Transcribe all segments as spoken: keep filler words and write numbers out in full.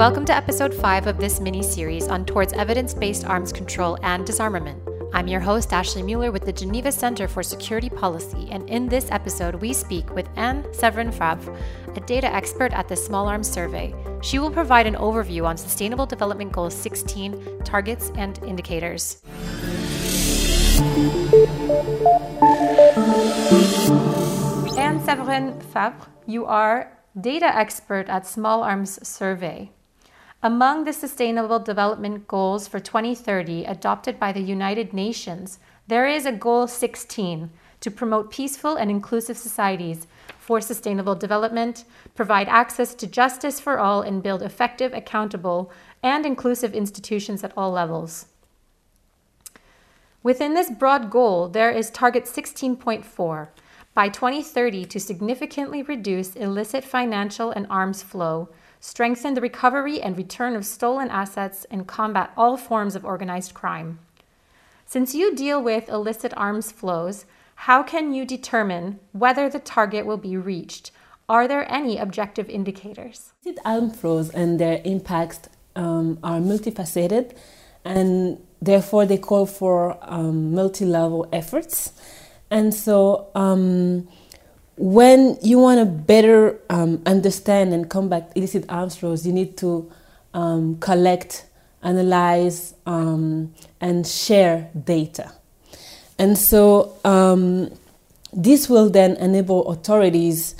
Welcome to episode five of this mini-series on Towards Evidence-Based Arms Control and Disarmament. I'm your host, Ashley Mueller, with the Geneva Centre for Security Policy, and in this episode, we speak with Anne-Severine Fabre, a data expert at the Small Arms Survey. She will provide an overview on Sustainable Development Goal sixteen, targets and indicators. Anne-Severine Fabre, you are data expert at Small Arms Survey. Among the Sustainable Development Goals for twenty thirty adopted by the United Nations, there is a Goal sixteen to promote peaceful and inclusive societies for sustainable development, provide access to justice for all, and build effective, accountable, and inclusive institutions at all levels. Within this broad goal, there is Target sixteen point four. By twenty thirty, to significantly reduce illicit financial and arms flow, strengthen the recovery and return of stolen assets, and combat all forms of organized crime. Since you deal with illicit arms flows, how can you determine whether the target will be reached? Are there any objective indicators? Illicit arms flows and their impacts um, are multifaceted, and therefore they call for um, multi-level efforts. And so um, when you want to better um, understand and combat illicit arms flows, you need to um, collect, analyze, um, and share data. And so um, this will then enable authorities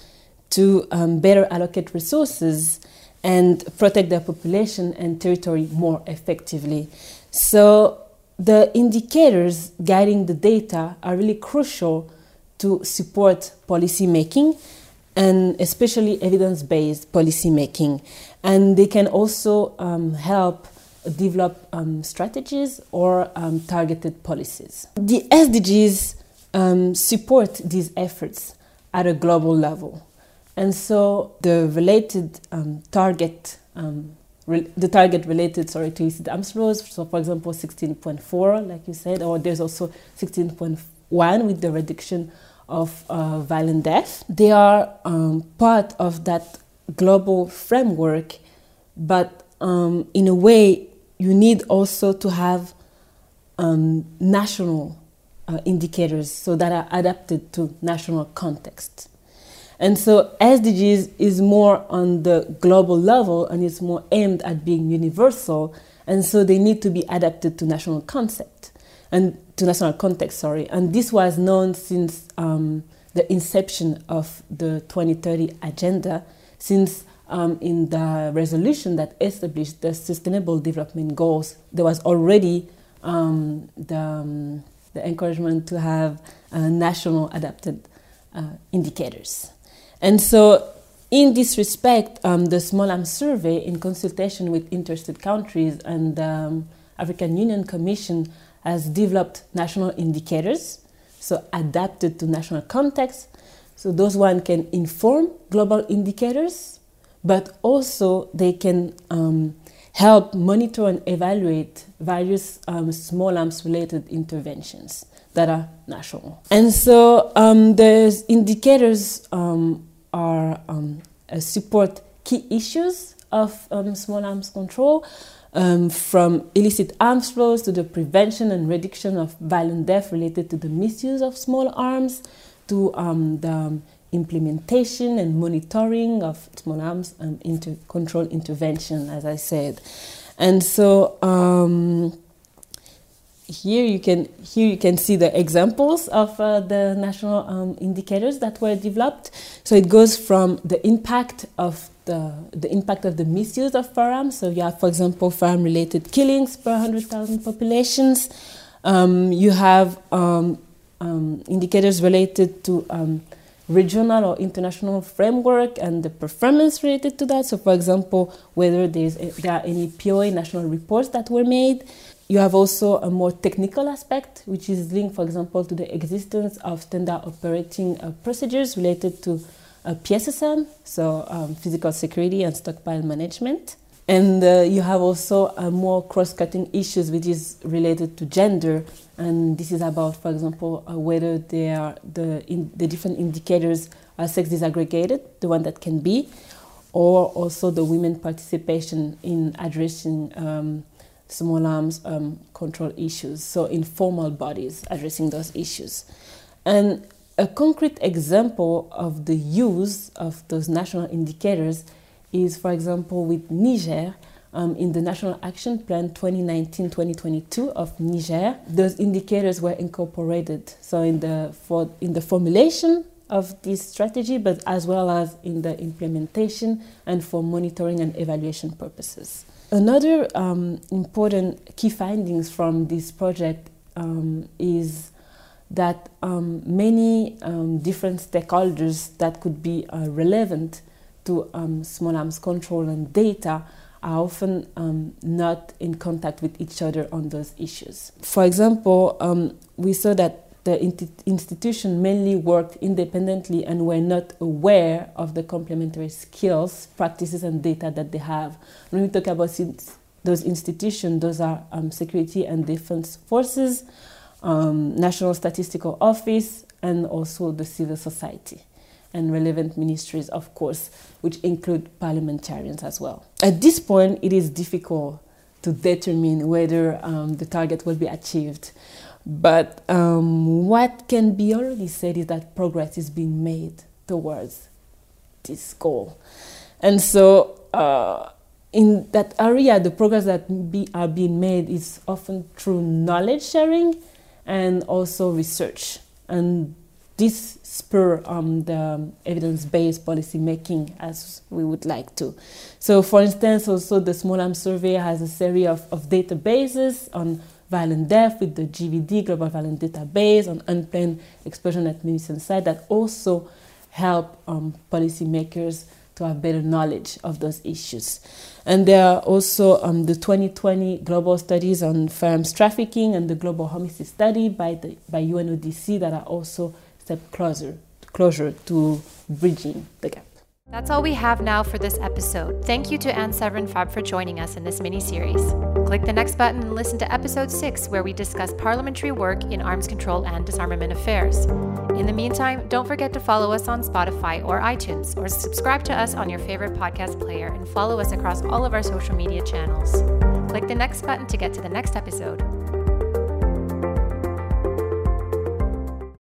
to um, better allocate resources and protect their population and territory more effectively. So the indicators guiding the data are really crucial to support policy making, and especially evidence-based policy making. And they can also um, help develop um, strategies or um, targeted policies. The S D Gs um, support these efforts at a global level. And so the related um, target um, the target related, sorry, to illicit arms flows, so for example, sixteen point four, like you said, or there's also sixteen point one with the reduction of uh, violent death. They are um, part of that global framework, but um, in a way, you need also to have um, national uh, indicators, so that are adapted to national context. And so S D Gs is more on the global level, and it's more aimed at being universal. And so they need to be adapted to national concept and to national context. Sorry, and this was known since um, the inception of the twenty thirty agenda, since um, in the resolution that established the Sustainable Development Goals, there was already um, the, um, the encouragement to have uh, national adapted uh, indicators. And so in this respect, um, the Small Arms Survey, in consultation with interested countries and the um, African Union Commission, has developed national indicators, so adapted to national context. So those ones can inform global indicators, but also they can um, help monitor and evaluate various um, small arms-related interventions that are national. And so um, the indicators um, are um, support key issues of um, small arms control, um, from illicit arms flows to the prevention and reduction of violent death related to the misuse of small arms, to um, the um, implementation and monitoring of small arms and inter- control intervention, as I said. And so um, here you can here you can see the examples of uh, the national um, indicators that were developed. So it goes from the impact of the the impact of the misuse of firearms. So you have, for example, firearm-related killings per one hundred thousand populations. Um, you have um, um, indicators related to um, regional or international framework and the performance related to that. So, for example, whether there's a, there are any P O A national reports that were made. You have also a more technical aspect, which is linked, for example, to the existence of standard operating uh, procedures related to uh, P S S M, so um, physical security and stockpile management. And uh, you have also uh, more cross-cutting issues, which is related to gender. And this is about, for example, uh, whether they are the, in, the different indicators are sex disaggregated, the one that can be, or also the women participation in addressing um, small arms um, control issues, so informal bodies addressing those issues. And a concrete example of the use of those national indicators is, for example, with Niger, um, in the National Action Plan twenty nineteen to twenty twenty-two of Niger, those indicators were incorporated. So in the, for, in the formulation of this strategy, but as well as in the implementation and for monitoring and evaluation purposes. Another um, important key findings from this project um, is that um, many um, different stakeholders that could be uh, relevant to um, small arms control and data are often um, not in contact with each other on those issues. For example, um, we saw that the institution mainly worked independently and were not aware of the complementary skills, practices, and data that they have. When we talk about those institutions, those are um, security and defense forces, um, National Statistical Office, and also the civil society, and relevant ministries, of course, which include parliamentarians as well. At this point, it is difficult to determine whether um, the target will be achieved. But um, what can be already said is that progress is being made towards this goal. And so uh, in that area, the progress that be, are being made is often through knowledge sharing and also research. And this spur um, the evidence-based policy making as we would like to. So for instance, also the Small Arms Survey has a series of, of databases on violent death with the G V D, Global Violent Database, on unplanned explosion at munition site that also help um, policymakers to have better knowledge of those issues. And there are also um, the twenty twenty global studies on firearms trafficking and the global homicide study by, the, by U N O D C that are also a step closer, closer to bridging the gap. That's all we have now for this episode. Thank you to Anne-Severine Fabre for joining us in this mini-series. Click the next button and listen to episode six, where we discuss parliamentary work in arms control and disarmament affairs. In the meantime, don't forget to follow us on Spotify or iTunes, or subscribe to us on your favorite podcast player and follow us across all of our social media channels. Click the next button to get to the next episode.